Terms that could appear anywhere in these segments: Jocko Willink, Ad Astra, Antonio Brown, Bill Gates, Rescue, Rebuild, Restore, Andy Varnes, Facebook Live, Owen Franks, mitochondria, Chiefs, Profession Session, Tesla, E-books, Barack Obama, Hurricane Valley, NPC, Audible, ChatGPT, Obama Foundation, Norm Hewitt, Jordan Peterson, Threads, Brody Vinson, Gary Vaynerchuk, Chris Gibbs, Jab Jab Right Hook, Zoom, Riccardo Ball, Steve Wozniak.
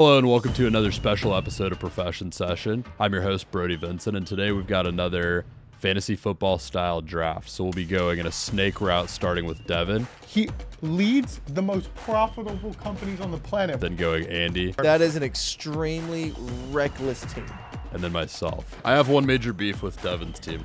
Hello and welcome to another special episode of Profession Session. I'm your host, Brody Vinson, and today we've got another fantasy football style draft. So we'll be going in a snake route starting with Devin. He leads the most profitable companies on the planet. Then going Andy. That is an extremely reckless team. And then myself. I have one major beef with Devin's team.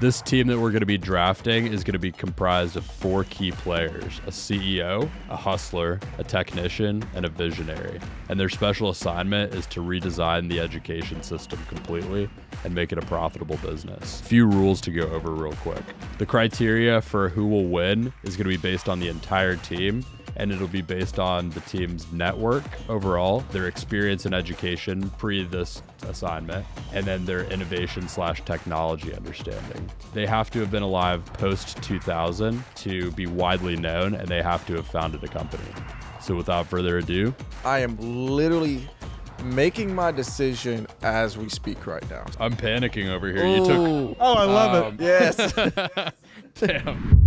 This team that we're going to be drafting is going to be comprised of four key players: a CEO, a hustler, a technician, and a visionary. And their special assignment is to redesign the education system completely and make it a profitable business. A few rules to go over real quick. The criteria for who will win is going to be based on the entire team, and it'll be based on the team's network overall, their experience in education pre this assignment, and then their innovation/technology understanding. They have to have been alive post 2000 to be widely known, and they have to have founded a company. So without further ado, I am literally making my decision as we speak right now. I'm panicking over here. Ooh. Oh, I love it. Yes. Damn.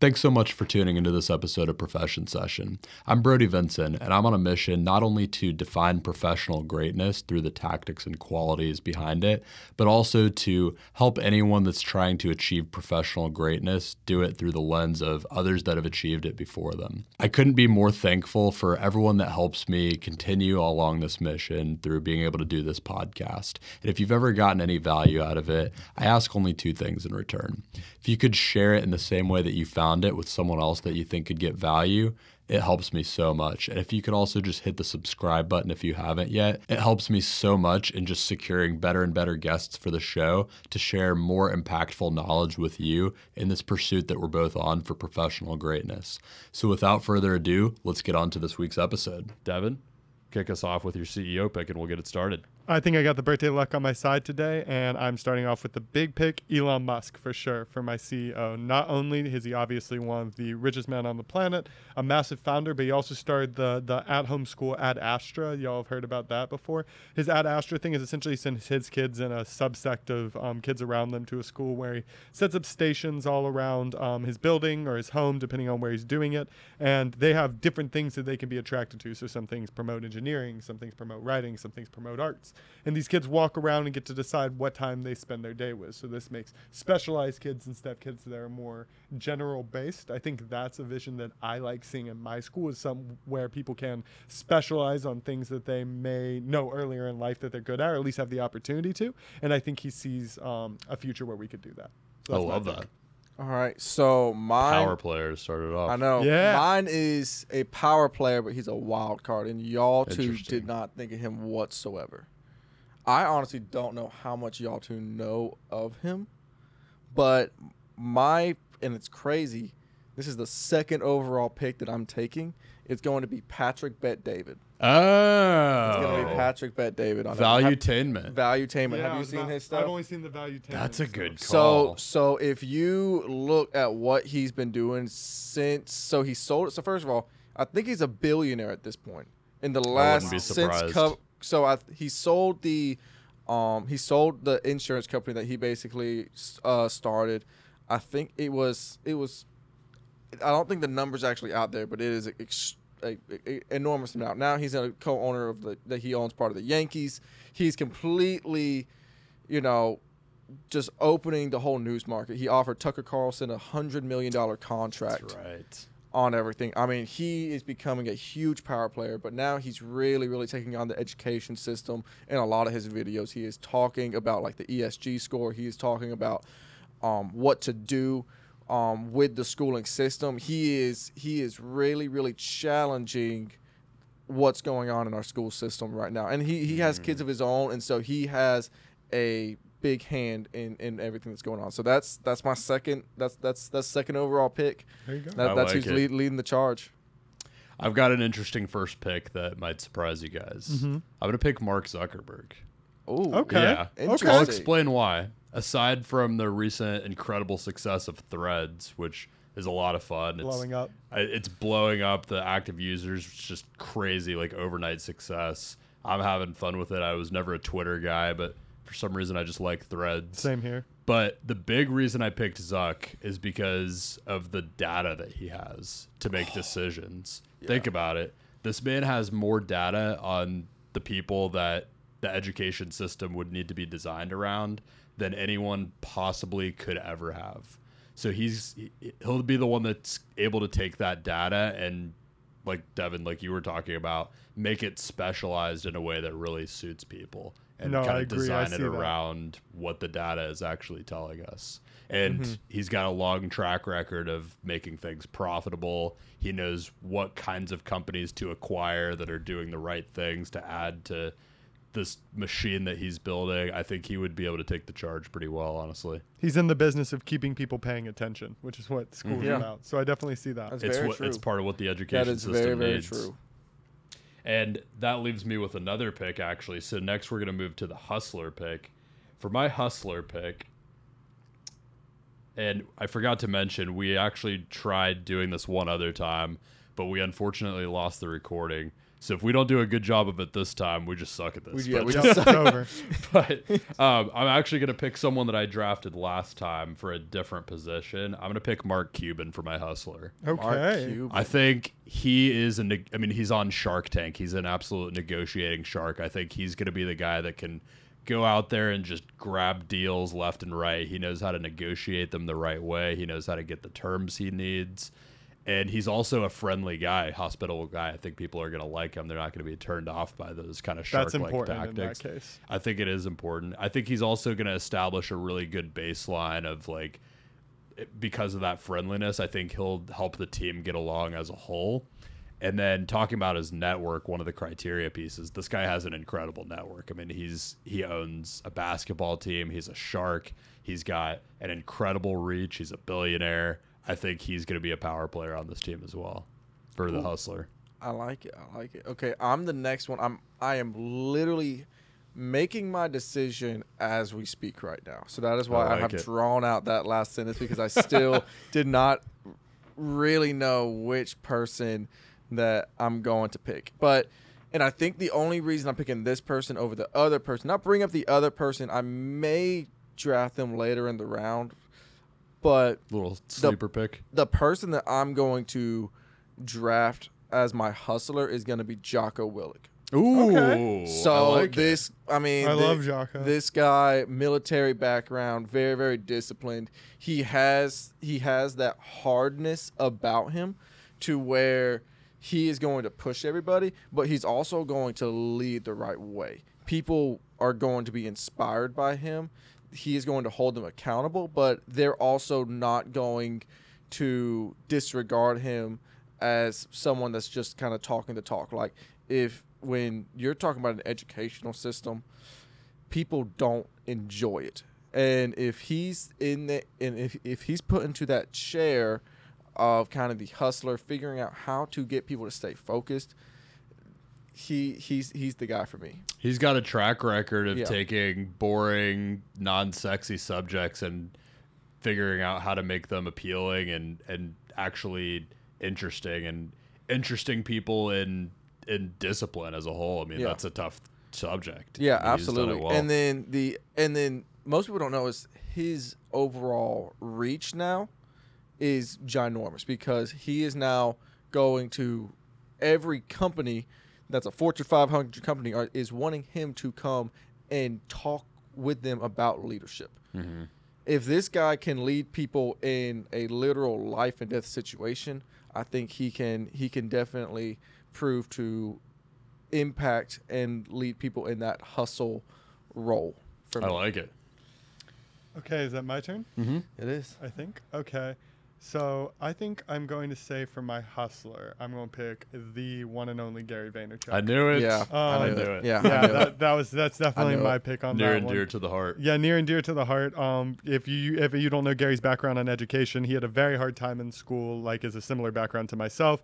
Thanks so much for tuning into this episode of Profession Session. I'm Brody Vinson, and I'm on a mission not only to define professional greatness through the tactics and qualities behind it, but also to help anyone that's trying to achieve professional greatness do it through the lens of others that have achieved it before them. I couldn't be more thankful for everyone that helps me continue along this mission through being able to do this podcast. And if you've ever gotten any value out of it, I ask only two things in return. If you could share it in the same way that you found it with someone else that you think could get value, it helps me so much. And if you could also just hit the subscribe button if you haven't yet, it helps me so much in just securing better and better guests for the show to share more impactful knowledge with you in this pursuit that we're both on for professional greatness. So without further ado, let's get on to this week's episode. Devin, kick us off with your CEO pick and we'll get it started. I think I got the birthday luck on my side today, and I'm starting off with the big pick, Elon Musk, for sure, for my CEO. Not only is he obviously one of the richest men on the planet, a massive founder, but he also started the at-home school Ad Astra. Y'all have heard about that before. His Ad Astra thing is essentially sends his kids and a subsect of kids around them to a school where he sets up stations all around his building or his home, depending on where he's doing it, and they have different things that they can be attracted to. So some things promote engineering, some things promote writing, some things promote arts. And these kids walk around and get to decide what time they spend their day with. So this makes specialized kids instead of kids that are more general based. I think that's a vision that I like seeing in my school, is somewhere people can specialize on things that they may know earlier in life that they're good at, or at least have the opportunity to. And I think he sees a future where we could do that. So I love that. All right. So mine. Power player started off. I know. Yeah. Mine is a power player, but he's a wild card. And y'all two did not think of him whatsoever. I honestly don't know how much y'all two know of him, but and it's crazy, this is the second overall pick that I'm taking. It's going to be Patrick Bet-David. Oh. It's going to be Patrick Bet-David on Valuetainment. Valuetainment. Yeah, have you seen his stuff? I've only seen the Valuetainment. That's a good call. So if you look at what he's been doing since, so he sold it. So first of all, I think he's a billionaire at this point. In the last he sold the insurance company that he basically started. I think it was. I don't think the number's actually out there, but it is an enormous amount. Now he's a co-owner of that he owns part of the Yankees. He's completely, just opening the whole news market. He offered Tucker Carlson $100 million contract. That's right. On everything. I mean, he is becoming a huge power player, but now he's really, really taking on the education system. In a lot of his videos, he is talking about like the ESG score. He is talking about what to do with the schooling system. He is really, really challenging what's going on in our school system right now. And he has kids of his own, and so he has a big hand in everything that's going on. So that's my second. That's second overall pick. There you go. That's like who's leading the charge. I've got an interesting first pick that might surprise you guys. Mm-hmm. I'm gonna pick Mark Zuckerberg. Oh, okay. Yeah. Okay. I'll explain why. Aside from the recent incredible success of Threads, which is a lot of fun. It's blowing up. The active users, it's just crazy, like overnight success. I'm having fun with it. I was never a Twitter guy, but for some reason I just like Threads. Same here. But the big reason I picked Zuck is because of the data that he has to make decisions. Yeah. Think about it. This man has more data on the people that the education system would need to be designed around than anyone possibly could ever have. So he'll be the one that's able to take that data and, like Devin, like you were talking about, make it specialized in a way that really suits people and kind of design it around what the data is actually telling us. And he's got a long track record of making things profitable. He knows what kinds of companies to acquire that are doing the right things to add to this machine that he's building. I think he would be able to take the charge pretty well, honestly. He's in the business of keeping people paying attention, which is what school's about. So I definitely see that. It's part of what the education system needs. That is very, very true. And that leaves me with another pick, actually. So next we're going to move to the hustler pick. For my hustler pick, and I forgot to mention, we actually tried doing this one other time, but we unfortunately lost the recording. So if we don't do a good job of it this time, we just suck at this. We just suck over. But I'm actually going to pick someone that I drafted last time for a different position. I'm going to pick Mark Cuban for my hustler. Okay. Mark Cuban. I think he's on Shark Tank. He's an absolute negotiating shark. I think he's going to be the guy that can go out there and just grab deals left and right. He knows how to negotiate them the right way. He knows how to get the terms he needs. And he's also a friendly guy, hospitable guy. I think people are going to like him. They're not going to be turned off by those kind of shark-like tactics. That's important in that case. I think it is important. I think he's also going to establish a really good baseline of, like, because of that friendliness, I think he'll help the team get along as a whole. And then talking about his network, one of the criteria pieces, this guy has an incredible network. I mean, he owns a basketball team. He's a shark. He's got an incredible reach. He's a billionaire. I think he's going to be a power player on this team as well for the hustler. I like it. Okay, I'm the next one. I am literally making my decision as we speak right now. So that is why I have drawn out that last sentence, because I still did not really know which person that I'm going to pick. And I think the only reason I'm picking this person over the other person, not bring up the other person, I may draft them later in the round. But little sleeper pick. The person that I'm going to draft as my hustler is going to be Jocko Willink. Ooh. Okay. So love Jocko. This guy, military background, very, very disciplined. He has that hardness about him to where he is going to push everybody, but he's also going to lead the right way. People are going to be inspired by him. He is going to hold them accountable, but they're also not going to disregard him as someone that's just kind of talking the talk. Like, when you're talking about an educational system, people don't enjoy it. And if he's if he's put into that chair of kind of the hustler, figuring out how to get people to stay focused, he's the guy for me. He's got a track record of taking boring, non-sexy subjects and figuring out how to make them appealing and actually interesting, and interesting people in discipline as a whole. I mean, that's a tough subject. Yeah, absolutely. Well. And then most people don't know is his overall reach now is ginormous, because he is now going to every company. That's a Fortune 500 company is wanting him to come and talk with them about leadership. Mm-hmm. If this guy can lead people in a literal life and death situation, I think he can definitely prove to impact and lead people in that hustle role. I like it. Okay, is that my turn? Mm-hmm. It is. I think. Okay. So I think I'm going to say for my hustler, I'm going to pick the one and only Gary Vaynerchuk. I knew it. Yeah, I knew it. Yeah, yeah, that's definitely my pick on that one. Near and dear to the heart. Yeah, near and dear to the heart. If you don't know Gary's background on education, he had a very hard time in school, like is a similar background to myself.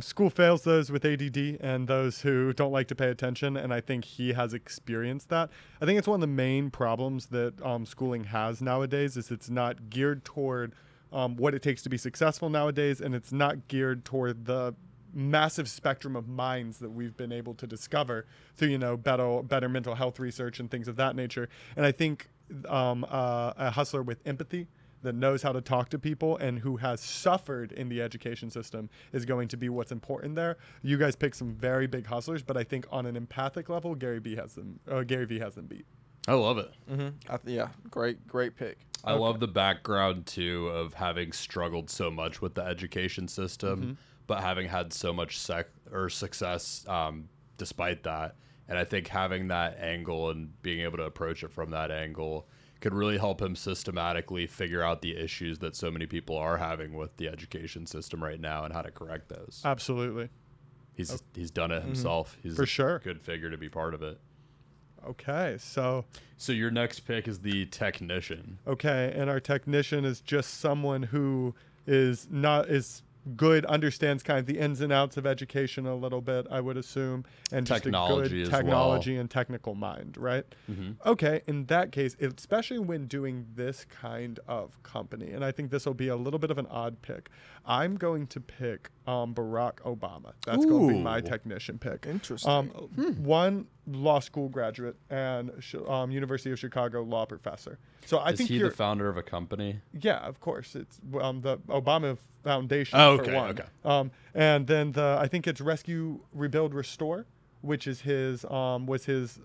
School fails those with ADD and those who don't like to pay attention, and I think he has experienced that. I think it's one of the main problems that schooling has nowadays is it's not geared toward what it takes to be successful nowadays, and it's not geared toward the massive spectrum of minds that we've been able to discover through, you know, better mental health research and things of that nature. And I think a hustler with empathy that knows how to talk to people and who has suffered in the education system is going to be what's important there. You guys pick some very big hustlers, but I think on an empathic level, Gary V has them beat. I love it. Mm-hmm. Yeah, great pick. I love the background, too, of having struggled so much with the education system, mm-hmm. but having had so much success despite that. And I think having that angle and being able to approach it from that angle could really help him systematically figure out the issues that so many people are having with the education system right now and how to correct those. Absolutely. He's done it himself. Mm-hmm. He's for sure a good figure to be part of it. Okay, so your next pick is the technician. Okay, and our technician is just someone who is good, understands kind of the ins and outs of education a little bit, I would assume, and technology, just a good technology as well. And technical mind, right? Mm-hmm. Okay, in that case, especially when doing this kind of company, and I think this will be a little bit of an odd pick, I'm going to pick Barack Obama. That's going to be my technician pick. Interesting. One law school graduate and University of Chicago law professor. So I think he's the founder of a company. Yeah, of course. It's the Obama Foundation. Oh, okay, for one. Okay. And then I think it's Rescue, Rebuild, Restore, which is his message his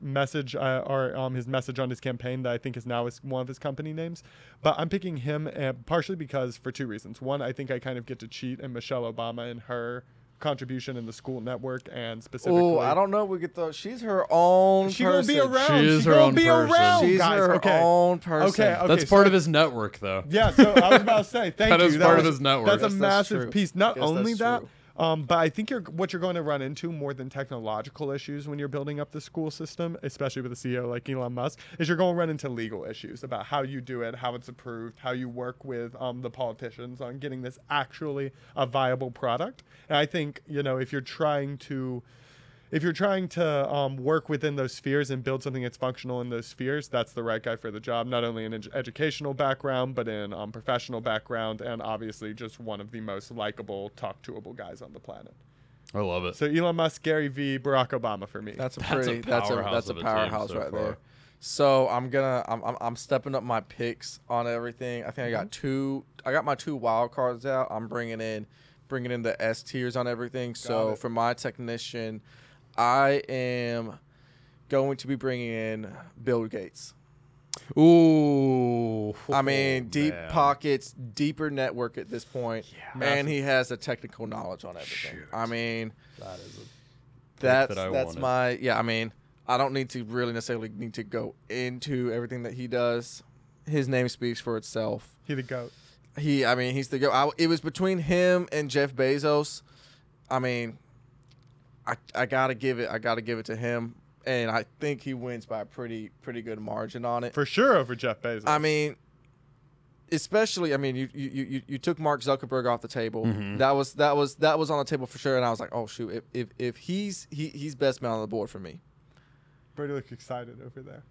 message on his campaign that I think is now one of his company names. But I'm picking him partially because for two reasons. One, I think I kind of get to cheat in Michelle Obama and her contribution in the school network, and specifically I don't know, we get the she's her own she person. Will be around she is she her own be person around, she's guys. Her okay. own person okay that's part of his network though yeah so I was about to say thank that you is that part was, of his network that's massive true. Piece not yes, only that true. But I think what you're going to run into more than technological issues when you're building up the school system, especially with a CEO like Elon Musk, is you're going to run into legal issues about how you do it, how it's approved, how you work with the politicians on getting this actually a viable product. And I think, you know, if you're trying to work within those spheres and build something that's functional in those spheres, that's the right guy for the job, not only in educational background, but in professional background, and obviously just one of the most likable, talk-to-able guys on the planet. I love it. So Elon Musk, Gary V, Barack Obama for me. That's a powerhouse right there. So I'm stepping up my picks on everything. I think I got my two wild cards out. I'm bringing in the S tiers on everything. So for my technician, I am going to be bringing in Bill Gates. Ooh. I mean, deep pockets, deeper network at this point. Yeah. And he has the technical knowledge on everything. Shoot. I mean, I don't need to really necessarily need to go into everything that he does. His name speaks for itself. He's the GOAT. He's the GOAT. It was between him and Jeff Bezos. I mean, I gotta give it to him, and I think he wins by a pretty good margin on it. For sure over Jeff Bezos. I mean, especially you took Mark Zuckerberg off the table. Mm-hmm. That was on the table for sure, and I was like, oh shoot, if he's best man on the board for me. Brody looks excited over there.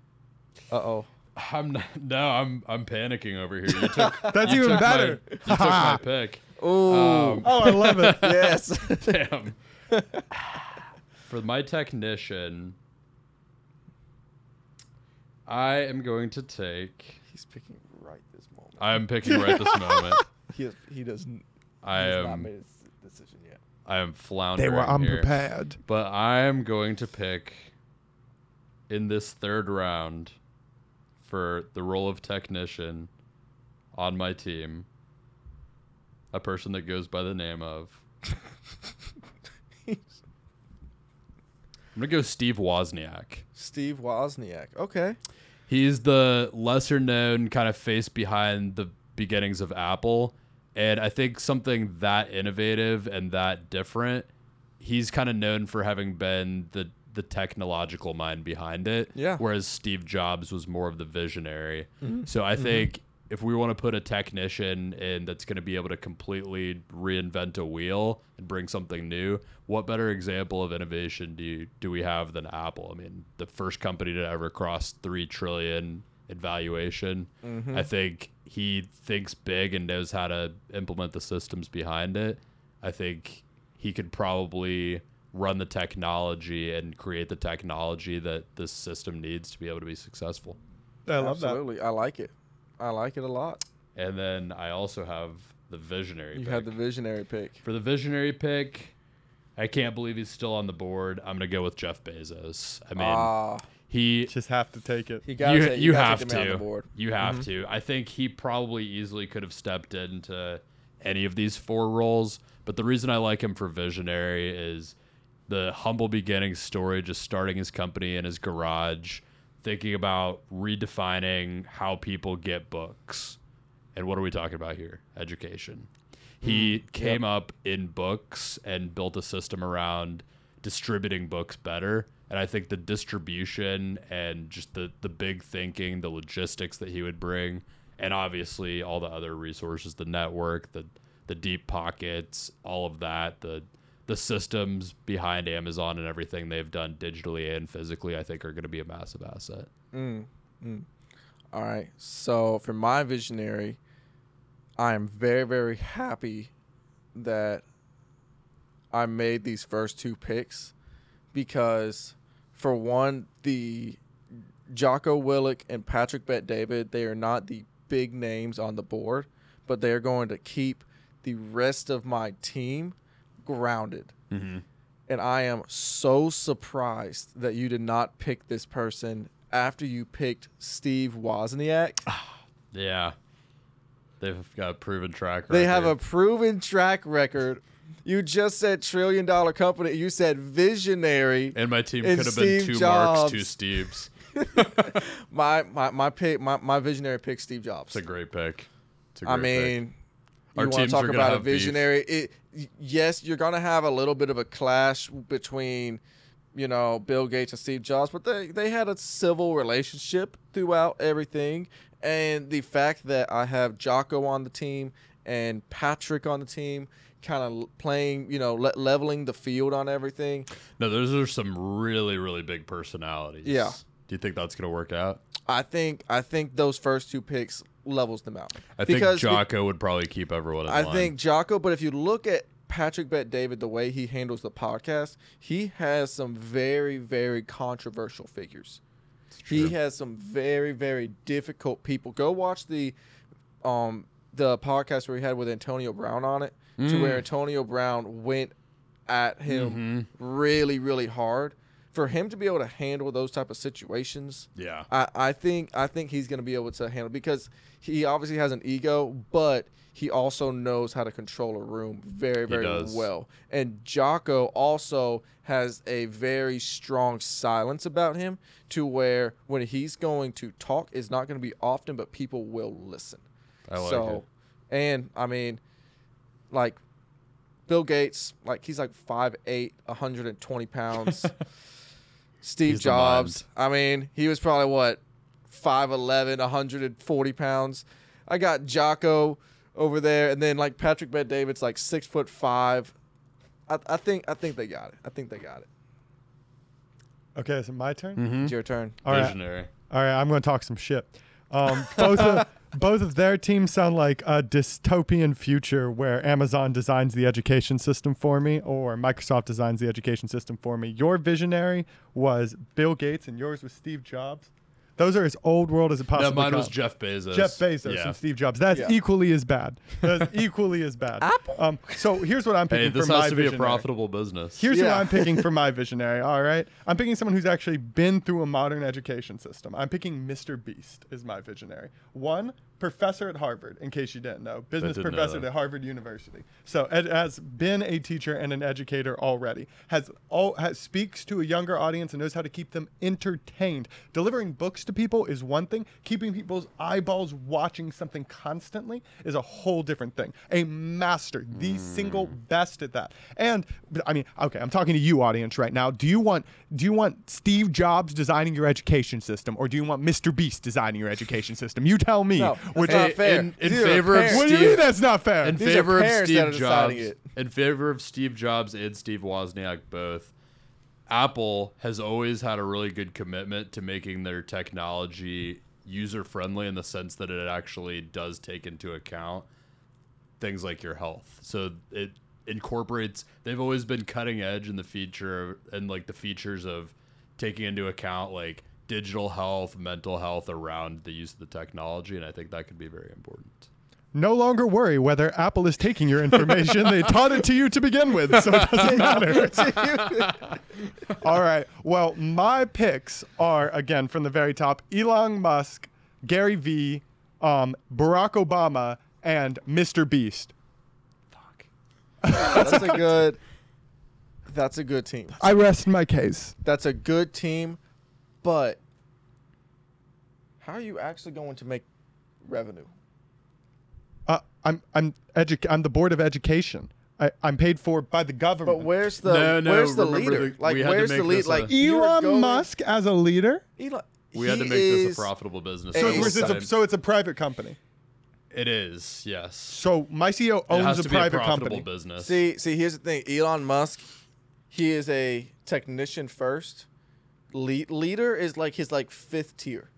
Uh oh. I'm panicking over here. You took that's even better. You took my pick. Ooh. Oh, I love it. Yes. Damn. For my technician, I am going to take. He's picking right this moment. I am picking right this moment. He has not made his decision yet. I am floundering. They were unprepared. Here, but I am going to pick in this third round for the role of technician on my team, a person that goes by the name of. I'm going to go Steve Wozniak. Steve Wozniak. Okay. He's the lesser known kind of face behind the beginnings of Apple. And I think something that innovative and that different, he's kind of known for having been the technological mind behind it. Yeah. Whereas Steve Jobs was more of the visionary. Mm-hmm. So I think if we want to put a technician in that's going to be able to completely reinvent a wheel and bring something new, what better example of innovation do we have than Apple? I mean, the first company to ever cross $3 trillion in valuation. Mm-hmm. I think he thinks big and knows how to implement the systems behind it, I think he could probably run the technology and create the technology that this system needs to be able to be successful. I love that. Absolutely. I like it. I like it a lot. And then I also have the visionary pick. You had the visionary pick. For the visionary pick, I can't believe he's still on the board. I'm going to go with Jeff Bezos. I mean, he just have to take it. You have to. I think he probably easily could have stepped into any of these four roles, but the reason I like him for visionary is the humble beginning story, just starting his company in his garage, thinking about redefining how people get books. And what are we talking about here? Education. He came up in books and built a system around distributing books better. And I think the distribution and just the big thinking, the logistics that he would bring, and obviously all the other resources, the network, the deep pockets, all of that, the systems behind Amazon and everything they've done digitally and physically, I think are going to be a massive asset. All right. So for my visionary, I am very, very happy that I made these first two picks because, for one, the Jocko Willink and Patrick Bet-David, they are not the big names on the board, but they are going to keep the rest of my team grounded. Mm-hmm. And I am so surprised that you did not pick this person after you picked Steve Wozniak. Yeah. They've got a proven track record. They have a proven track record. You just said $1 trillion company. You said visionary. And my team could have been two Marks, two Steves. my visionary pick, Steve Jobs. It's a great pick. I mean, you want to talk about a visionary. Yes, you're going to have a little bit of a clash between, you know, Bill Gates and Steve Jobs, but they had a civil relationship throughout everything. And the fact that I have Jocko on the team and Patrick on the team, kind of playing, you know, leveling the field on everything. No, those are some really, really big personalities. Yeah. Do you think that's going to work out? I think those first two picks levels them out. I think Jocko would probably keep everyone in line, but if you look at Patrick Bet-David, the way he handles the podcast, he has some very, very controversial figures. He has some very, very difficult people. Go watch the podcast where he had with Antonio Brown on it, to where Antonio Brown went at him really, really hard. For him to be able to handle those type of situations, yeah, I think he's going to be able to handle, because he obviously has an ego, but he also knows how to control a room very, very well. And Jocko also has a very strong silence about him, to where when he's going to talk, it's not going to be often, but people will listen. I like it. And I mean, like Bill Gates, like he's like 5'8", 120 pounds. Steve Jobs, I mean, he was probably, 5'11", 140 pounds. I got Jocko over there, and then like Patrick Bet-David's like 6'5". I think they got it. Okay, is it my turn? Mm-hmm. It's your turn. Visionary. All right, I'm going to talk some shit. Both of their teams sound like a dystopian future where Amazon designs the education system for me, or Microsoft designs the education system for me. Your visionary was Bill Gates, and yours was Steve Jobs. Those are as old world as it possibly is. No, mine was Jeff Bezos. And Steve Jobs. That's equally as bad. Apple. So here's what I'm picking for my visionary. This has to be a profitable business. Here's what I'm picking for my visionary, all right? I'm picking someone who's actually been through a modern education system. I'm picking Mr. Beast as my visionary. One, professor at Harvard, in case you didn't know. Business professor at Harvard University. So has been a teacher and an educator already. Speaks to a younger audience and knows how to keep them entertained. Delivering books to people is one thing. Keeping people's eyeballs watching something constantly is a whole different thing. A master, the single best at that. And I mean, okay, I'm talking to you, audience, right now. Do you want Steve Jobs designing your education system, or do you want Mr. Beast designing your education system? You tell me. No, that's not fair. In favor of Steve Jobs and Steve Wozniak both. Apple has always had a really good commitment to making their technology user-friendly in the sense that it actually does take into account things like your health. So it incorporates, they've always been cutting edge in the feature and like the features of taking into account like digital health, mental health around the use of the technology. And I think that could be very important. No longer worry whether Apple is taking your information. They taught it to you to begin with, so it doesn't matter. All right. Well, my picks are, again, from the very top, Elon Musk, Gary V, Barack Obama, and Mr. Beast. Fuck. That's a good team. I rest my case. That's a good team, but how are you actually going to make revenue? I'm the board of education. I'm paid for by the government. But where's the where's the leader? Where's the lead? Like Elon Musk as a leader? We had to make this a profitable business. So it's a private company. It is, yes. So my CEO owns a private company. Business. See, here's the thing. Elon Musk, he is a technician first. Leader is like his like fifth tier.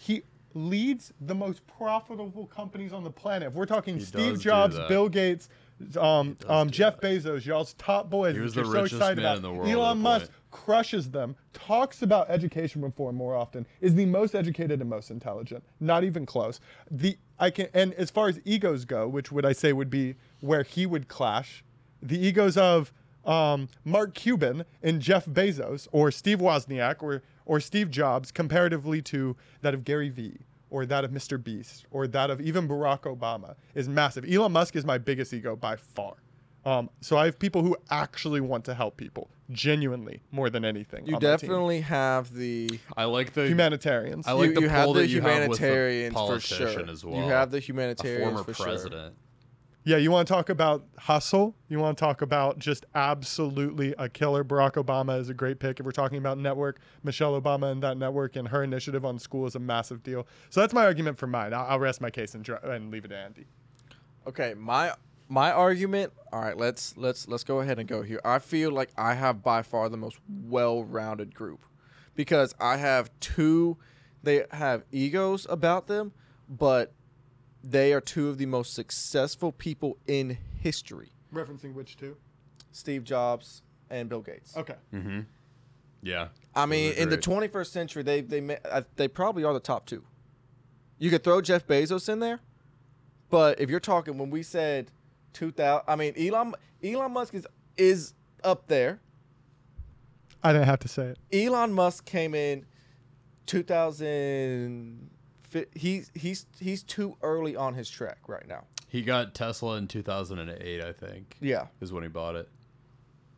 He leads the most profitable companies on the planet. If we're talking Steve Jobs, Bill Gates, Jeff Bezos, y'all's top boys. He was the richest man in the world. Elon Musk crushes them, talks about education reform more often, is the most educated and most intelligent. Not even close. And as far as egos go, which would I say would be where he would clash, the egos of Mark Cuban and Jeff Bezos or Steve Wozniak or Steve Jobs comparatively to that of Gary Vee or that of Mr. Beast or that of even Barack Obama is massive. Elon Musk is my biggest ego by far. So I have people who actually want to help people genuinely more than anything. You definitely have the humanitarians. I like the pull that you have with the politician as well. You have the humanitarians for sure. A former president. Yeah, you want to talk about hustle? You want to talk about just absolutely a killer. Barack Obama is a great pick. If we're talking about network, Michelle Obama and that network and her initiative on school is a massive deal. So that's my argument for mine. I'll rest my case and leave it to Andy. Okay, my argument. All right, let's go ahead and go here. I feel like I have by far the most well-rounded group because I have two. They have egos about them, but they are two of the most successful people in history. Referencing which two? Steve Jobs and Bill Gates. Okay. Mm-hmm. Yeah. I mean, in the 21st century, they probably are the top two. You could throw Jeff Bezos in there, but if you're talking when we said 2000, I mean Elon Musk is up there. I didn't have to say it. Elon Musk came in 2000. He's too early on his track right now. He got Tesla in 2008, I think. Yeah, is when he bought it.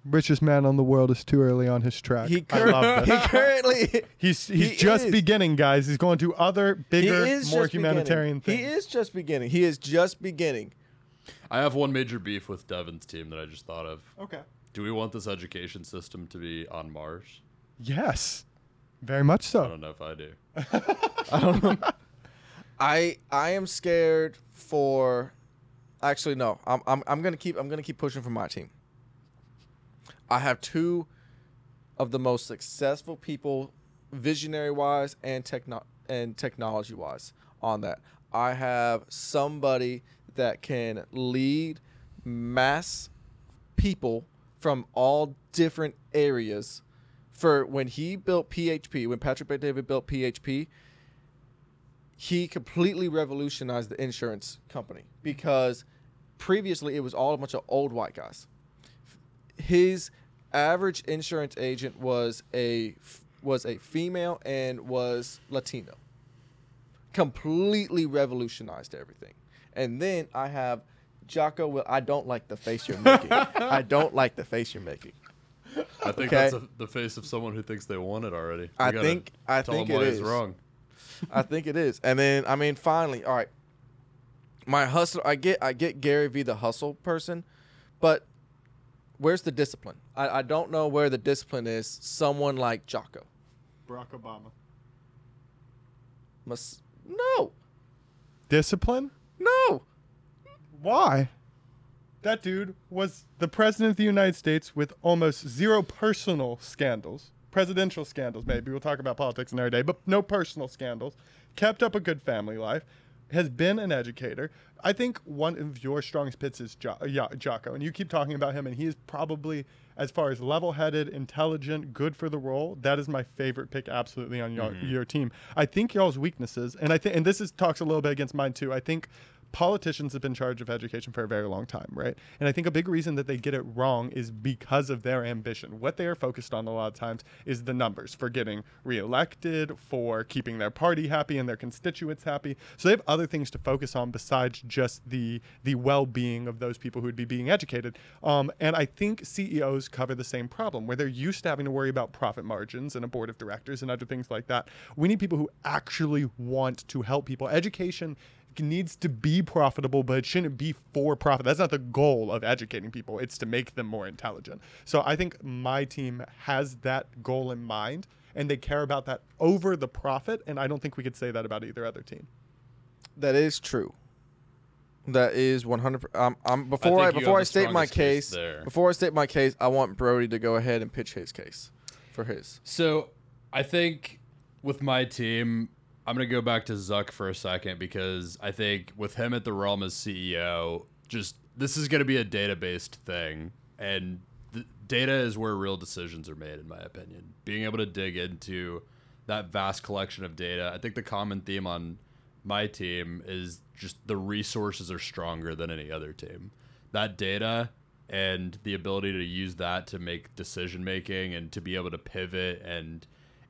Richest man on the world is too early on his track. I love that. He currently he's just beginning, guys. He's going to other bigger, more humanitarian things. He is just beginning. I have one major beef with Devin's team that I just thought of. Okay. Do we want this education system to be on Mars? Yes, very much so. I don't know if I do. I don't know. I am scared for. Actually, no. I'm gonna keep pushing for my team. I have two of the most successful people, visionary wise and technology wise. On that, I have somebody that can lead mass people from all different areas. For when he built PHP, when Patrick Bet-David built PHP, he completely revolutionized the insurance company because previously it was all a bunch of old white guys. His average insurance agent was a female and was Latino. Completely revolutionized everything. And then I have Jocko. Well, I don't like the face you're making. I think that's the face of someone who thinks they want it already. I think it is wrong. I think it is. And then I mean, finally, all right. My hustle. I get Gary Vee, the hustle person, but where's the discipline? I don't know where the discipline is. Someone like Jocko, Barack Obama. No. Discipline? No. Why? That dude was the president of the United States with almost zero personal scandals. presidential scandals, maybe. We'll talk about politics another day, but no personal scandals. Kept up a good family life. Has been an educator. I think one of your strongest pits is Jocko, and you keep talking about him, and he is probably, as far as level-headed, intelligent, good for the role, that is my favorite pick absolutely on your team. I think y'all's weaknesses, and this is talks a little bit against mine too, I think politicians have been in charge of education for a very long time, right? And I think a big reason that they get it wrong is because of their ambition. What they are focused on a lot of times is the numbers for getting reelected, for keeping their party happy and their constituents happy. So they have other things to focus on besides just the well-being of those people who would be being educated. And I think CEOs cover the same problem, where they're used to having to worry about profit margins and a board of directors and other things like that. We need people who actually want to help people. Education needs to be profitable, but it shouldn't be for profit. That's not the goal of educating people. It's to make them more intelligent. So I think my team has that goal in mind, and they care about that over the profit, and I don't think we could say that about either other team. That is true. That is 100%. Before I state my case, I want Brody to go ahead and pitch his case for his. So I think with my team, I'm going to go back to Zuck for a second, because I think with him at the realm as CEO, just this is going to be a data-based thing. And data is where real decisions are made, in my opinion. Being able to dig into that vast collection of data. I think the common theme on my team is just the resources are stronger than any other team. That data and the ability to use that to make decision-making and to be able to pivot and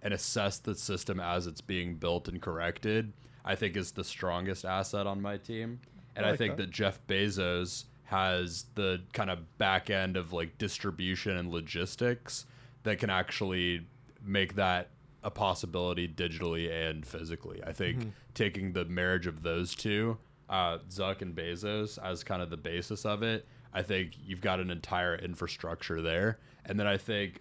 assess the system as it's being built and corrected, I think is the strongest asset on my team. And I think that Jeff Bezos has the kind of back end of like distribution and logistics that can actually make that a possibility digitally and physically. I think taking the marriage of those two, Zuck and Bezos, as kind of the basis of it, I think you've got an entire infrastructure there. And then I think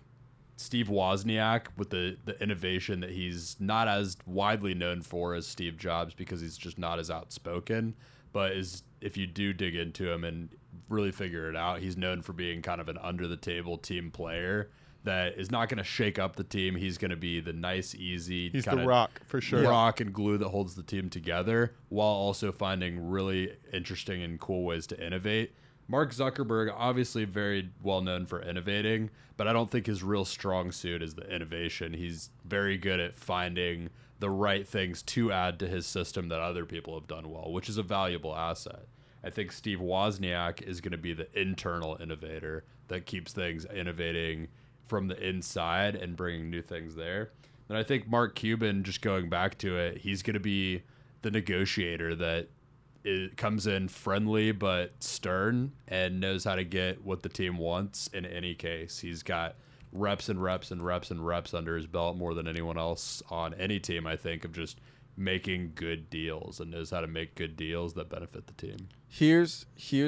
Steve Wozniak, with the innovation that he's not as widely known for as Steve Jobs, because he's just not as outspoken, but is, if you do dig into him and really figure it out, he's known for being kind of an under-the-table team player that is not going to shake up the team. He's going to be the nice, easy... He's the rock, for sure. Rock and glue that holds the team together, while also finding really interesting and cool ways to innovate. Mark Zuckerberg, obviously very well known for innovating, but I don't think his real strong suit is the innovation. He's very good at finding the right things to add to his system that other people have done well, which is a valuable asset. I think Steve Wozniak is going to be the internal innovator that keeps things innovating from the inside and bringing new things there. And I think Mark Cuban, just going back to it, he's going to be the negotiator that it comes in friendly but stern and knows how to get what the team wants in any case. He's got reps and reps and reps and reps under his belt more than anyone else on any team, I think, of just making good deals, and knows how to make good deals that benefit the team. Here's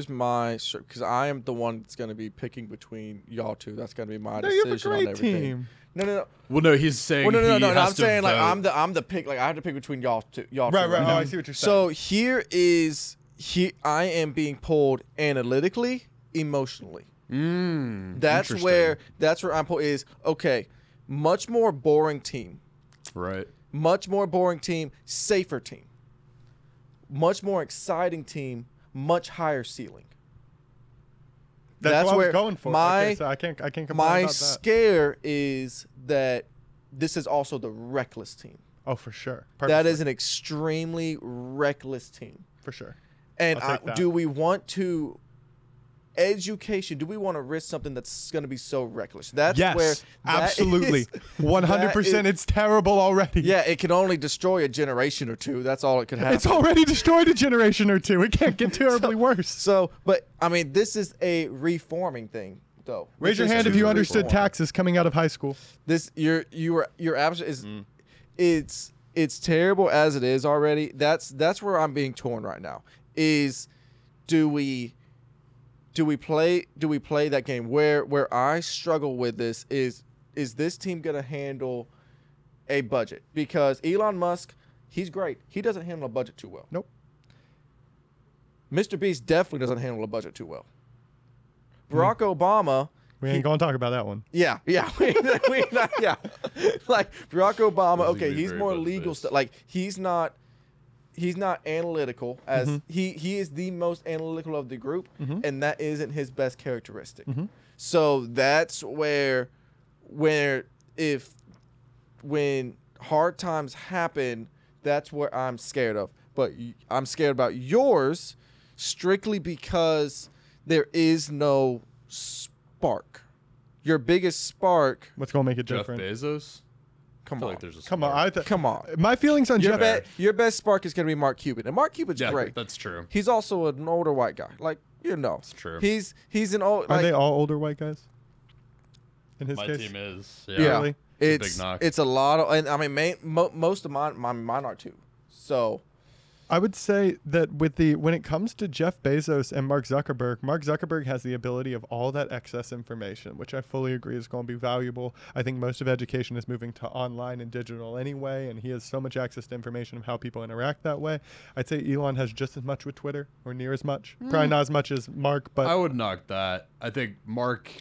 my, because I am the one that's going to be picking between y'all two. That's going to be my decision on everything. Team. No. Well, no, he's saying. Well, no. I'm saying vote. Like I'm the pick. Like I have to pick between y'all two. Right. Oh, I see what you're saying. So I am being pulled analytically, emotionally. That's where I'm pulled. Is okay. Much more boring team. Right. Much more boring team, safer team. Much more exciting team, much higher ceiling. That's what I was going for. I can't complain about that. My scare is that this is also the reckless team. Oh, for sure. That is an extremely reckless team. For sure. And do we want to... education, do we want to risk something that's going to be so reckless? That's yes, where that absolutely is, 100%. It's terrible already. Yeah, it can only destroy a generation or two. That's all it could happen. It's already destroyed a generation or two. It can't get terribly worse. So, but I mean, this is a reforming thing, though. Raise your hand if you understood taxes coming out of high school. This you're absolutely it's terrible as it is already. That's where I'm being torn right now. Is do we play that game? Where I struggle with this is this team gonna handle a budget? Because Elon Musk, he's great. He doesn't handle a budget too well. Nope. Mr. Beast definitely doesn't handle a budget too well. Barack Obama. We ain't gonna talk about that one. Yeah. Like Barack Obama, okay, he's more legal stuff. Like he's not analytical as he is the most analytical of the group, and that isn't his best characteristic. So that's when hard times happen, that's what I'm scared of. But I'm scared about yours strictly because there is no spark. Your biggest spark. What's going to make it different? Jeff Bezos? Come on. My feelings on Jeff. Your best spark is going to be Mark Cuban. And Mark Cuban's great. That's true. He's also an older white guy. Like, you know. It's true. He's an old. Are they all older white guys? In his case? My team is. Yeah. Really? It's a lot of, and I mean, most of mine are too. So, I would say that when it comes to Jeff Bezos and Mark Zuckerberg has the ability of all that excess information, which I fully agree is going to be valuable. I think most of education is moving to online and digital anyway, and he has so much access to information of how people interact that way. I'd say Elon has just as much with Twitter, or near as much. Probably not as much as Mark, but I would knock that. I think Mark,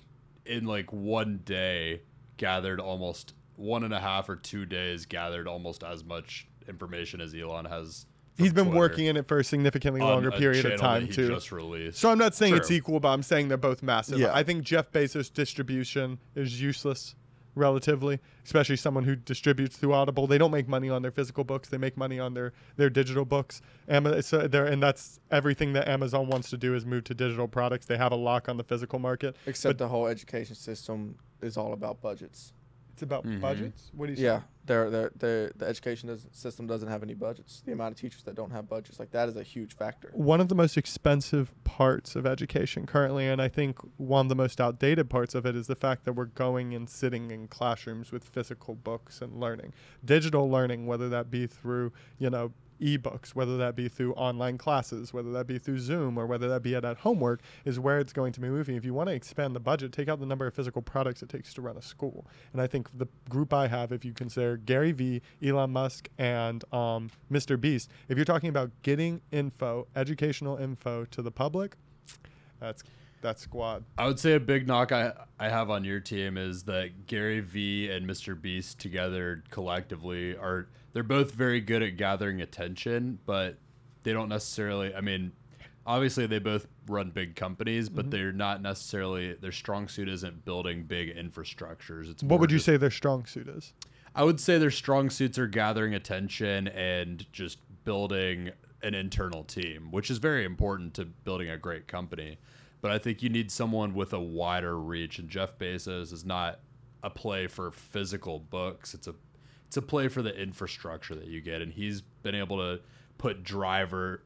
in like one day, gathered almost 1.5 or 2 days, gathered almost as much information as Elon has. He's been working in it for a significantly longer period of time too. Just released. So I'm not saying it's equal, but I'm saying they're both massive. Yeah. I think Jeff Bezos' distribution is useless relatively, especially someone who distributes through Audible. They don't make money on their physical books. They make money on their digital books. And that's everything that Amazon wants to do is move to digital products. They have a lock on the physical market. Except the whole education system is all about budgets. It's about budgets? What do you say? Yeah, the education system doesn't have any budgets. The amount of teachers that don't have budgets, like that is a huge factor. One of the most expensive parts of education currently, and I think one of the most outdated parts of it, is the fact that we're going and sitting in classrooms with physical books and learning. Digital learning, whether that be through, e-books, whether that be through online classes, whether that be through Zoom, or whether that be at homework, is where it's going to be moving. If you want to expand the budget, take out the number of physical products it takes to run a school. And I think the group I have, if you consider Gary Vee, Elon Musk, and Mr. Beast, if you're talking about getting educational info to the public, that's that squad. I would say a big knock I have on your team is that Gary Vee and Mr. Beast together collectively they're both very good at gathering attention, but they don't necessarily, obviously they both run big companies, but they're not necessarily, their strong suit isn't building big infrastructures. What would you say their strong suit is? I would say their strong suits are gathering attention and just building an internal team, which is very important to building a great company. But I think you need someone with a wider reach, and Jeff Bezos is not a play for physical books. It's a play for the infrastructure that you get, and he's been able to put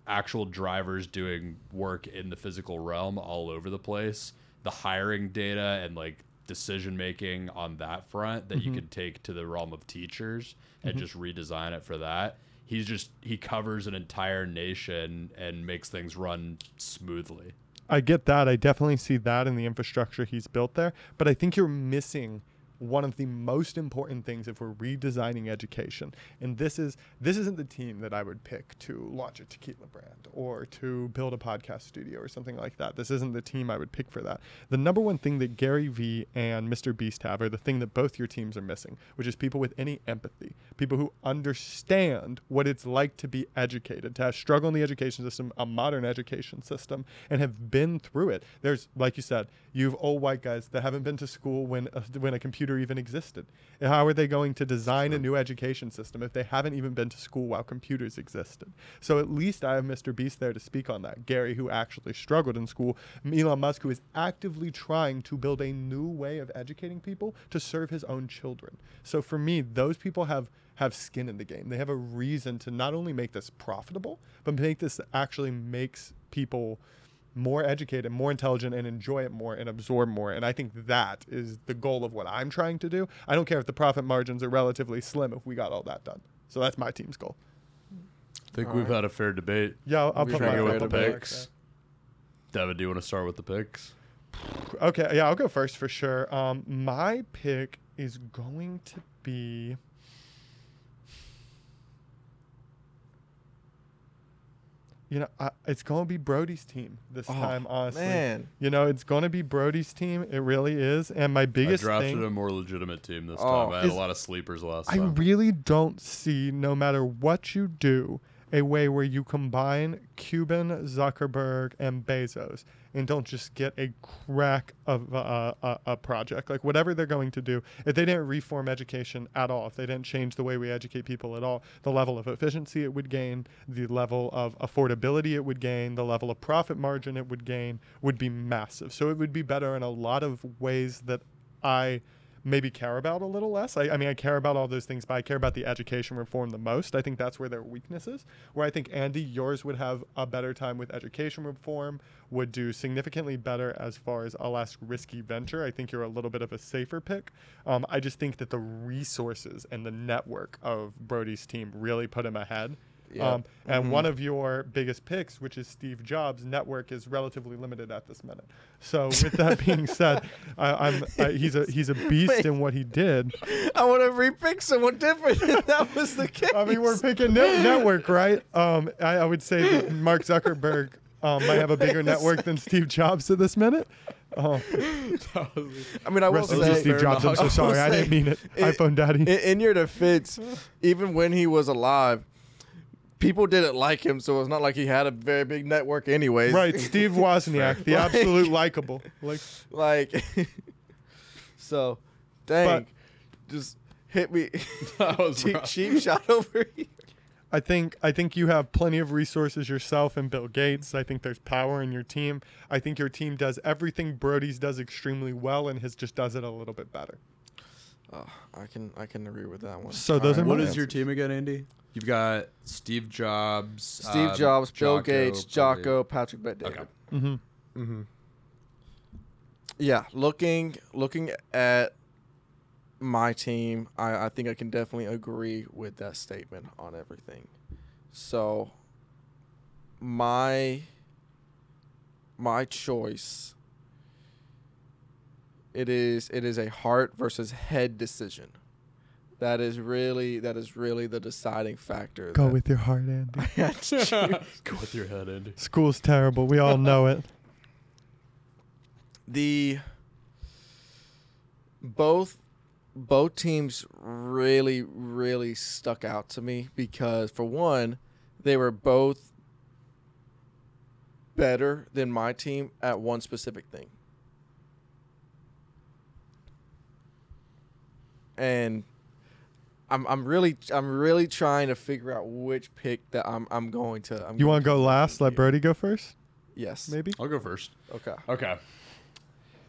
actual drivers doing work in the physical realm all over the place. The hiring data and like decision making on that front that you can take to the realm of teachers and just redesign it for that. He covers an entire nation and makes things run smoothly. I get that. I definitely see that in the infrastructure he's built there. But I think you're missing one of the most important things if we're redesigning education. And this isn't the team that I would pick to launch a tequila brand or to build a podcast studio or something like that. This isn't the team I would pick for that. The number one thing that Gary Vee and Mr. Beast have, or the thing that both your teams are missing, which is people with any empathy, people who understand what it's like to be educated, to have struggled in the education system, a modern education system, and have been through it. There's, like you said, you've old white guys that haven't been to school when a computer even existed. How are they going to design a new education system if they haven't even been to school while computers existed? So at least I have Mr. Beast there to speak on that. Gary, who actually struggled in school. Elon Musk, who is actively trying to build a new way of educating people to serve his own children. So for me, those people have skin in the game. They have a reason to not only make this profitable, but make this actually makes people more educated, more intelligent, and enjoy it more and absorb more. And I think that is the goal of what I'm trying to do. I don't care if the profit margins are relatively slim if we got all that done. So that's my team's goal. I think we've had a fair debate. Yeah, I'll put my with the picks. Devin, do you want to start with the picks? Okay, yeah, I'll go first for sure. My pick is going to be... you know, it's going to be Brody's team this time, honestly. Man. You know, it's going to be Brody's team. It really is. And my biggest thing... I drafted a more legitimate team this time. I had a lot of sleepers last time. I really don't see, no matter what you do, a way where you combine Cuban, Zuckerberg, and Bezos and don't just get a crack of a project. Like, whatever they're going to do, if they didn't reform education at all, if they didn't change the way we educate people at all, the level of efficiency it would gain, the level of affordability it would gain, the level of profit margin it would gain would be massive. So it would be better in a lot of ways that I maybe care about a little less. I mean, I care about all those things, but I care about the education reform the most. I think that's where their weakness is, where I think, Andy, yours would have a better time with education reform, would do significantly better as far as a less risky venture. I think you're a little bit of a safer pick. I just think that the resources and the network of Brody's team really put him ahead. Yeah. And one of your biggest picks, which is Steve Jobs' network, is relatively limited at this minute. So with that being said, he's a beast in what he did. I want to re-pick someone different if that was the case. I mean, we're picking network, right? I would say that Mark Zuckerberg might have a bigger network than Steve Jobs at this minute. Oh. I mean, I will say, Steve Jobs, I'm so sorry. I didn't mean it. iPhone Daddy. In your defense, even when he was alive, people didn't like him, so it's not like he had a very big network anyways. Right, Steve Wozniak, the absolute likable. So, dang. Just hit me. That was cheap shot over here. I think you have plenty of resources yourself and Bill Gates. I think there's power in your team. I think your team does everything Brody's does extremely well, and his just does it a little bit better. I can agree with that one. So those are what is your team again, Andy? You've got Steve Jobs, Bill Gates, Jocko, Patrick Bet-David. Okay. Mm-hmm. Mm-hmm. Yeah, looking at my team, I think I can definitely agree with that statement on everything. So my choice, it is a heart versus head decision. That is really the deciding factor. Go with your heart, Andy. Go with your head, Andy. School's terrible. We all know it. Both teams really, really stuck out to me because, for one, they were both better than my team at one specific thing. And I'm really trying to figure out which pick that I'm going to. You want to go last? Let Brody go first? Yes. Maybe? I'll go first. Okay.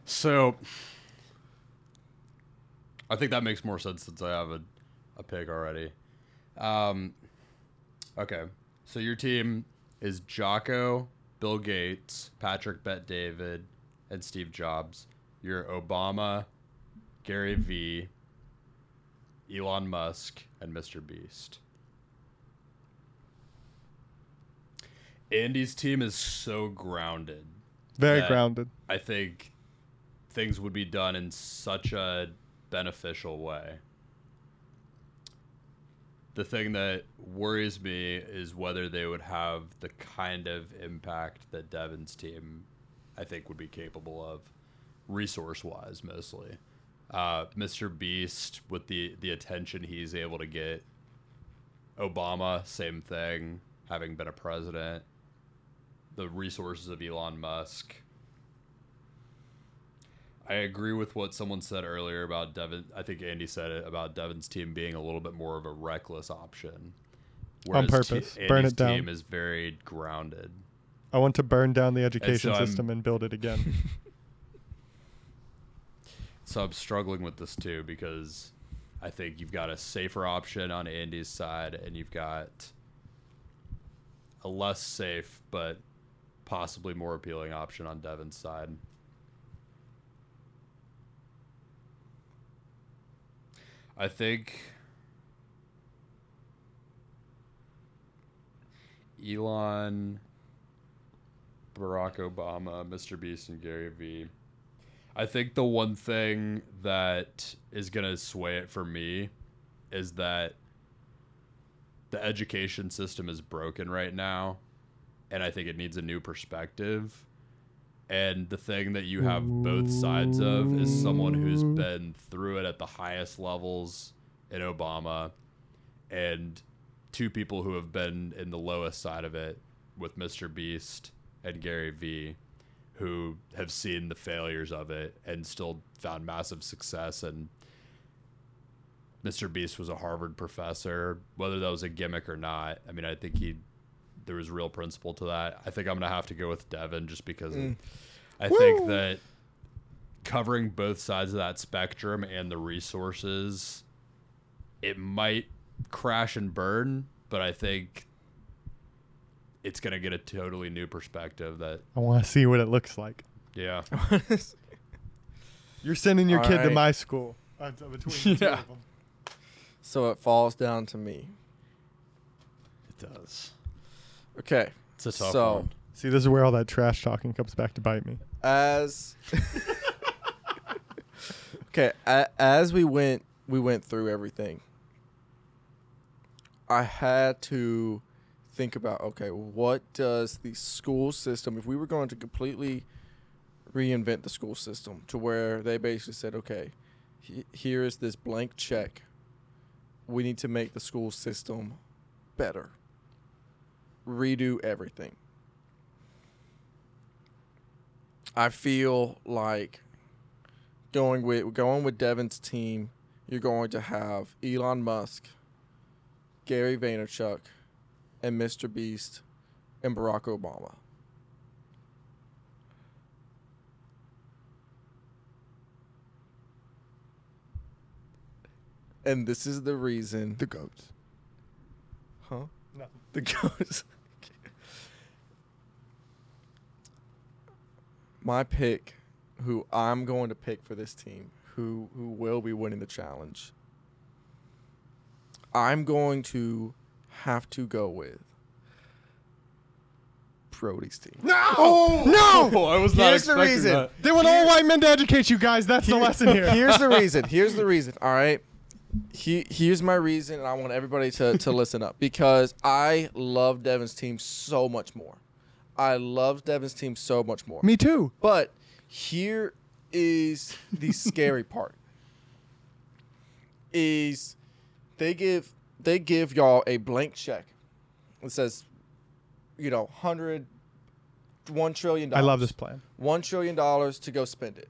So I think that makes more sense since I have a pick already. Okay. So your team is Jocko, Bill Gates, Patrick Bet-David, and Steve Jobs. You're Obama, Gary V, Elon Musk, and Mr. Beast. Andy's team is so grounded. Very grounded. I think things would be done in such a beneficial way. The thing that worries me is whether they would have the kind of impact that Devin's team, I think, would be capable of, resource-wise, mostly. Mr. Beast, with the attention he's able to get. Obama, same thing, having been a president. The resources of Elon Musk. I agree with what someone said earlier about Devin. I think Andy said it about Devin's team being a little bit more of a reckless option. On purpose. Burn it down. Andy's team is very grounded. I want to burn down the education system and build it again. So I'm struggling with this too, because I think you've got a safer option on Andy's side and you've got a less safe but possibly more appealing option on Devin's side. I think Elon, Barack Obama, Mr. Beast, and Gary Vee. I think the one thing that is going to sway it for me is that the education system is broken right now and I think it needs a new perspective. And the thing that you have both sides of is someone who's been through it at the highest levels in Obama and two people who have been in the lowest side of it with Mr. Beast and Gary V, who have seen the failures of it and still found massive success. And Mr. Beast was a Harvard professor, whether that was a gimmick or not. I mean, I think there was real principle to that. I think I'm going to have to go with Devin just because I think that covering both sides of that spectrum and the resources, it might crash and burn, but I think it's going to get a totally new perspective that I want to see what it looks like. Yeah. You're sending your kid to my school. Between the two of them. So it falls down to me. It does. Okay. It's a tough one. See, this is where all that trash talking comes back to bite me. As we went through everything, I had to think about, what does the school system, if we were going to completely reinvent the school system to where they basically said, here is this blank check. We need to make the school system better. Redo everything. I feel like going with Devin's team, you're going to have Elon Musk, Gary Vaynerchuk, and Mr. Beast, and Barack Obama. And this is the reason. The goats. Huh? No. The goats. My pick, who I'm going to pick for this team, who will be winning the challenge, I'm going to have to go with Brody's team. No! I was not expecting that. Here's the reason. They want all white men to educate you guys. That's the lesson here. Here's the reason. All right. Here's my reason, and I want everybody to listen up, because I love Devin's team so much more. Me too. But here is the scary part. Is they give y'all a blank check. It says, $1 trillion. I love this plan. $1 trillion to go spend it.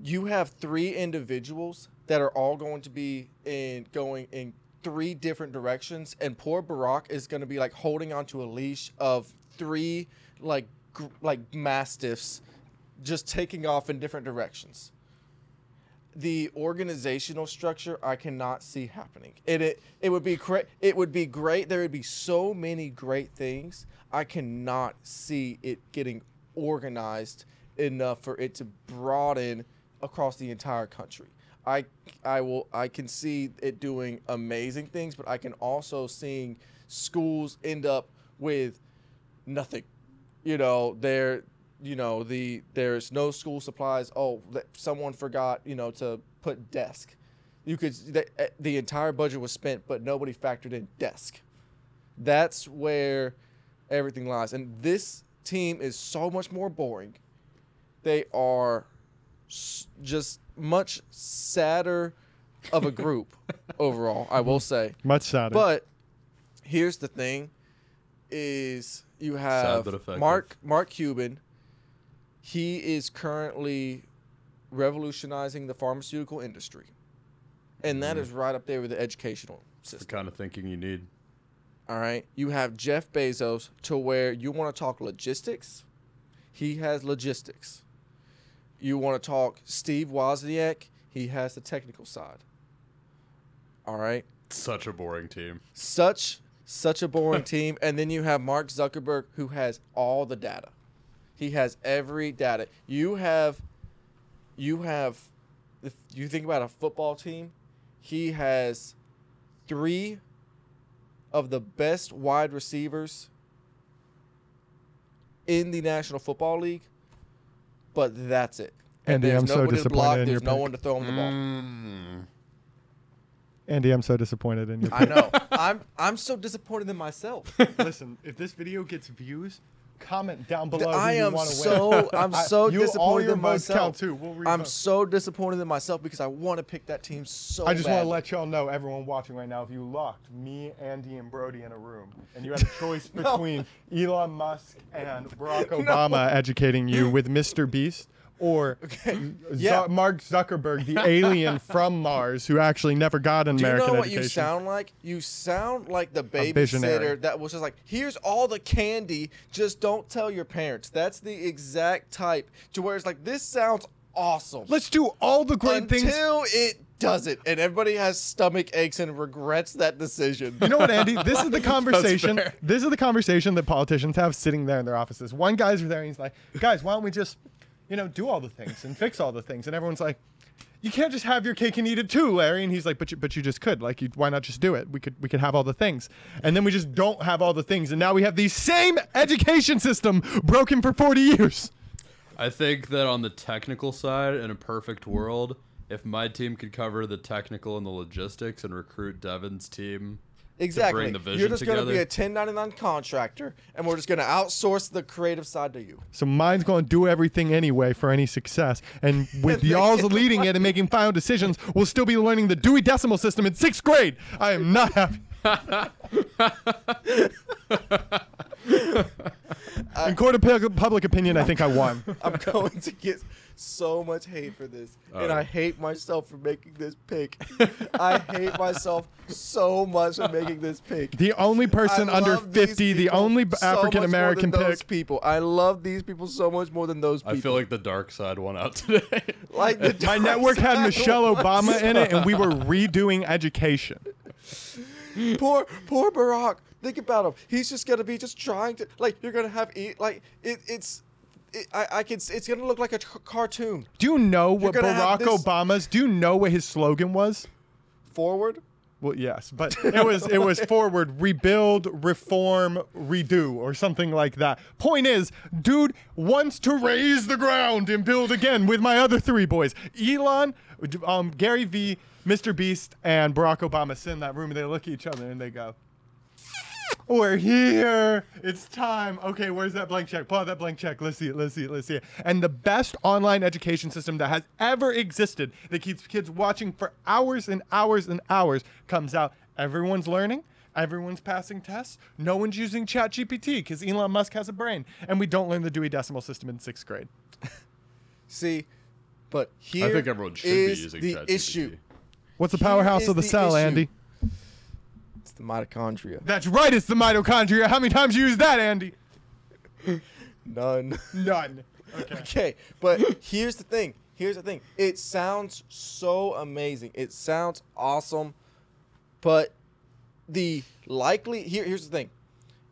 You have three individuals that are all going to be going in three different directions, and poor Barack is going to be like holding onto a leash of three like mastiffs, just taking off in different directions. The organizational structure I cannot see happening. It would be correct. It would be great. There would be so many great things. I cannot see it getting organized enough for it to broaden across the entire country. I can see it doing amazing things, but I can also seeing schools end up with nothing. There's no school supplies. Someone forgot, to put desk. The entire budget was spent, but nobody factored in desk. That's where everything lies. And this team is so much more boring. They are just much sadder of a group overall, I will say. Much sadder. But here's the thing, is you have Mark Cuban. He is currently revolutionizing the pharmaceutical industry. And that is right up there with the educational system. That's the kind of thinking you need. All right. You have Jeff Bezos, to where you want to talk logistics. He has logistics. You want to talk Steve Wozniak? He has the technical side. All right. Such a boring team. Such a boring team. And then you have Mark Zuckerberg, who has all the data. He has every data. You have. If you think about a football team, he has three of the best wide receivers in the National Football League. But that's it. Andy, I'm so disappointed in your pick. There's no one to throw him the ball. Andy, I'm so disappointed in your pick. I know. I'm so disappointed in myself. Listen, if this video gets views, comment down below. I'm so disappointed in myself because I want to pick that team so bad. I just want to let y'all know, everyone watching right now, if you locked me, Andy, and Brody in a room and you had a choice between Elon Musk and Barack Obama educating you with Mr. Beast or Mark Zuckerberg, the alien from Mars who actually never got an American education. Do you know what you sound like? You sound like the babysitter that was just like, here's all the candy, just don't tell your parents. That's the exact type to where it's like, this sounds awesome. Let's do all the great things. Until it does it, and everybody has stomach aches and regrets that decision. You know what, Andy? This is the conversation. This is the conversation that politicians have sitting there in their offices. One guy's there and he's like, guys, why don't we just... you know, do all the things and fix all the things. And everyone's like, you can't just have your cake and eat it too, Larry. And he's like, but you just could. Like, why not just do it? We could have all the things. And then we just don't have all the things. And now we have the same education system broken for 40 years. I think that on the technical side, in a perfect world, if my team could cover the technical and the logistics and recruit Devin's team... Exactly. You're just going to be a 1099 contractor, and we're just going to outsource the creative side to you. So mine's going to do everything anyway for any success. And with y'all's leading it and making final decisions, we'll still be learning the Dewey Decimal System in 6th grade. I am not happy. In court of public opinion, I think I won. I'm going to get so much hate for this, and I hate myself for making this pick. I hate myself so much for making this pick. The only person under 50, the only African American pick. People, I love these people so much more than those people. I feel like the dark side won out today. Like the my network had Michelle Obama in it, and we were redoing education. Poor Barack. Think about him. He's just gonna be just trying to like. You're gonna have It's gonna look like a cartoon. Do you know what Barack Obama's? Do you know what his slogan was? Forward. Well, yes, but it was forward, rebuild, reform, redo, or something like that. Point is, dude wants to raise the ground and build again with my other three boys, Elon, Gary V, Mr. Beast, and Barack Obama. Sit in that room and they look at each other and they go, we're here. It's time. Okay, where's that blank check? Pull out that blank check. Let's see it. And the best online education system that has ever existed that keeps kids watching for hours and hours and hours comes out. Everyone's learning. Everyone's passing tests. No one's using ChatGPT because Elon Musk has a brain. And we don't learn the Dewey Decimal System in 6th grade. See, but here I think everyone should be using the ChatGPT. Issue. What's the powerhouse of the cell, Andy? It's the mitochondria. That's right, it's the mitochondria. How many times you use that, Andy? None. Okay, but here's the thing. It sounds so amazing. It sounds awesome, but here's the thing.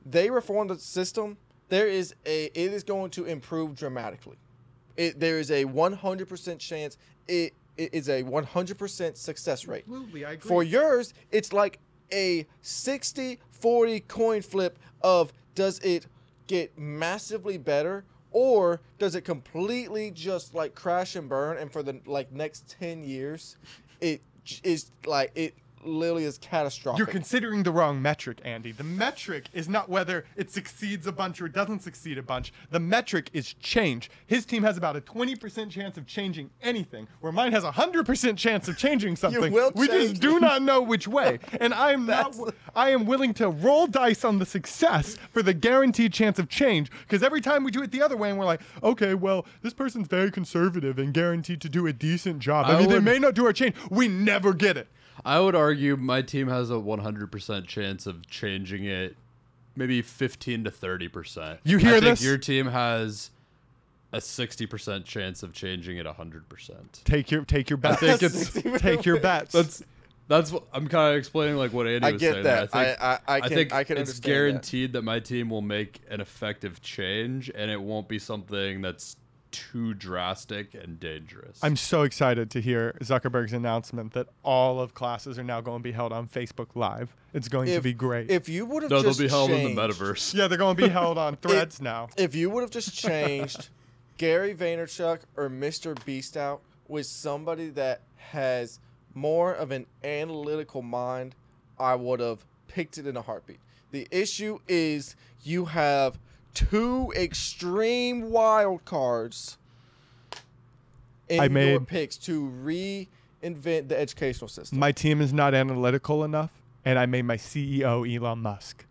They reform the system. It is going to improve dramatically. There is a 100% chance. It is a 100% success rate. Absolutely, I agree. For yours, it's like a 60-40 coin flip of does it get massively better or does it completely just like crash and burn, and for the like next 10 years it is like it literally is catastrophic. You're considering the wrong metric, Andy. The metric is not whether it succeeds a bunch or doesn't succeed a bunch. The metric is change. His team has about a 20% chance of changing anything, where mine has a 100% chance of changing something. We just do not know which way. And I am willing to roll dice on the success for the guaranteed chance of change, because every time we do it the other way and we're like, okay, well, this person's very conservative and guaranteed to do a decent job. I mean, they may not do our change. We never get it. I would argue my team has a 100% chance of changing it, maybe 15 to 30%. You hear this? I think your team has a 60% chance of changing it 100%. Take your bets. I think it's take your bets. That's what I'm kind of explaining, like what Andy was saying. That. I think it's guaranteed that my team will make an effective change, and it won't be something that's too drastic and dangerous. I'm so excited to hear Zuckerberg's announcement that all of classes are now going to be held on Facebook Live. It's going to be great. If you would have just they'll be held in the metaverse. Yeah, they're going to be held on Threads now. If you would have just changed Gary Vaynerchuk or Mr. Beast out with somebody that has more of an analytical mind, I would have picked it in a heartbeat. The issue is you have two extreme wild cards in your picks to reinvent the educational system. My team is not analytical enough, and I made my CEO Elon Musk.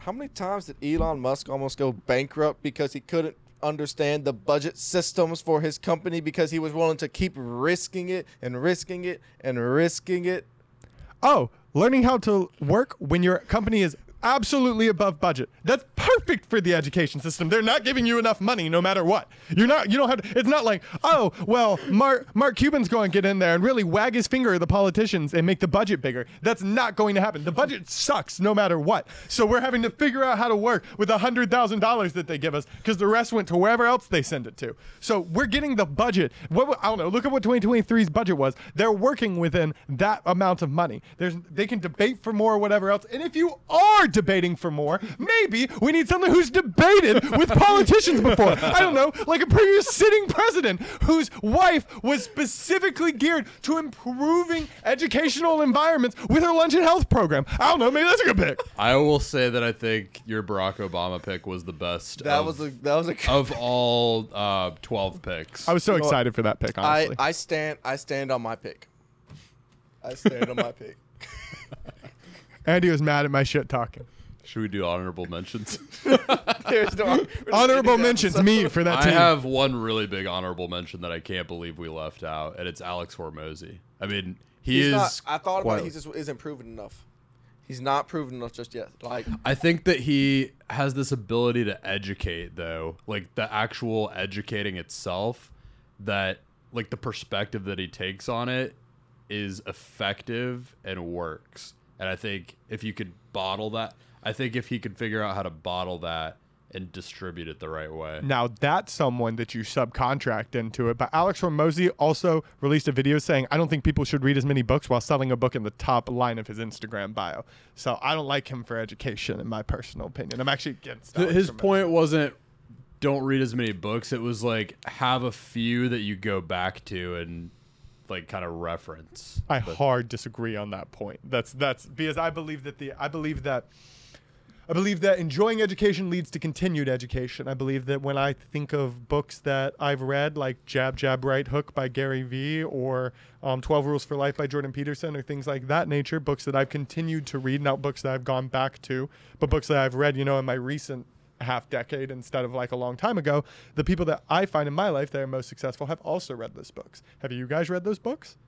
How many times did Elon Musk almost go bankrupt because he couldn't understand the budget systems for his company because he was willing to keep risking it and risking it and risking it? Oh, learning how to work when your company is absolutely above budget. That's perfect for the education system. They're not giving you enough money no matter what. You don't have to, it's not like, oh, well, Mark Cuban's going to get in there and really wag his finger at the politicians and make the budget bigger. That's not going to happen. The budget sucks no matter what. So we're having to figure out how to work with $100,000 that they give us because the rest went to wherever else they send it to. So we're getting the budget. I don't know. Look at what 2023's budget was. They're working within that amount of money. They can debate for more or whatever else. And if you are debating for more, maybe we need someone who's debated with politicians before. I don't know, like a previous sitting president whose wife was specifically geared to improving educational environments with her lunch and health program. I don't know, maybe that's a good pick. I will say that I think your Barack Obama pick was the best. That was of all 12 picks. I was so excited for that pick. Honestly, I stand on my pick. I stand on my pick. Andy was mad at my shit talking. Should we do honorable mentions? Honorable mentions, me for that team. I have one really big honorable mention that I can't believe we left out, and it's Alex Hormozi. I mean, he's is. Not, I thought about it. He just isn't proven enough. He's not proven enough just yet. Like, I think that he has this ability to educate, though, like the actual educating itself. That like the perspective that he takes on it is effective and works. And I think if you could bottle that, I think if he could figure out how to bottle that and distribute it the right way. Now, that's someone that you subcontract into it. But Alex Hormozi also released a video saying, I don't think people should read as many books, while selling a book in the top line of his Instagram bio. So I don't like him for education, in my personal opinion. I'm actually against Alex His Hormozi. Point wasn't don't read as many books. It was like have a few that you go back to and like kind of reference. I disagree on that point. That's because I believe that enjoying education leads to continued education. I believe that when I think of books that I've read, like Jab Jab Right Hook by Gary V, or 12 Rules for Life by Jordan Peterson, or things like that nature, books that I've continued to read, not books that I've gone back to, but books that I've read, you know, in my recent half decade instead of like a long time ago, the people that I find in my life that are most successful have also read those books. Have you guys read those books?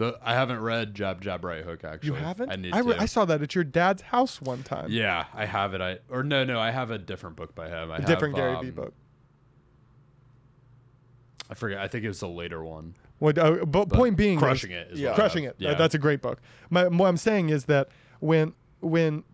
I haven't read Jab Jab Right Hook, actually. You haven't? I saw that at your dad's house one time. Yeah, I have it. I have a different book by him. I have Gary Vee book. I forget. I think it was a later one. But point being, Crushing It. Crushing It. Yeah. That's a great book. What I'm saying is that when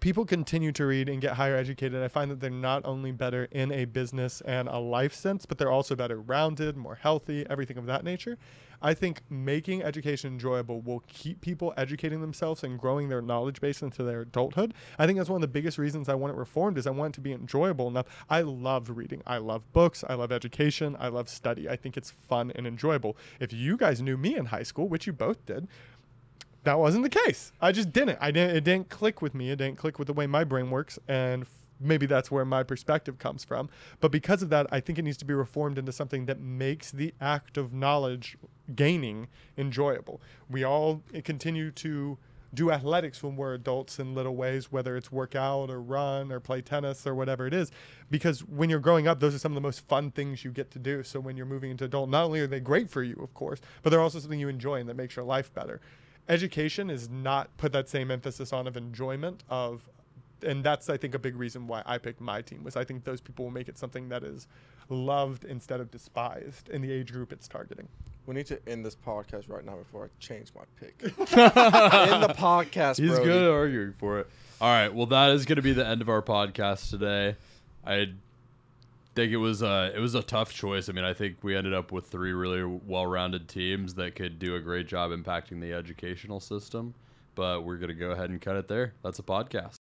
people continue to read and get higher educated, I find that they're not only better in a business and a life sense, but they're also better rounded, more healthy, everything of that nature. I think making education enjoyable will keep people educating themselves and growing their knowledge base into their adulthood. I think that's one of the biggest reasons I want it reformed, is I want it to be enjoyable enough. I love reading. I love books. I love education. I love study. I think it's fun and enjoyable. If you guys knew me in high school, which you both did, that wasn't the case. I just didn't. It didn't click with me. It didn't click with the way my brain works. And maybe that's where my perspective comes from. But because of that, I think it needs to be reformed into something that makes the act of knowledge gaining enjoyable. We all continue to do athletics when we're adults in little ways, whether it's work out or run or play tennis or whatever it is, because when you're growing up, those are some of the most fun things you get to do. So when you're moving into adult, not only are they great for you, of course, but they're also something you enjoy and that makes your life better. Education is not put that same emphasis on of enjoyment of, and that's, I think, a big reason why I picked my team, was I think those people will make it something that is loved instead of despised in the age group it's targeting. We need to end this podcast right now before I change my pick. End the podcast, Brody. He's good at arguing for it. All right, well, that is going to be the end of our podcast today. I think it was a tough choice. I mean, I think we ended up with three really well-rounded teams that could do a great job impacting the educational system, but we're going to go ahead and cut it there. That's a podcast.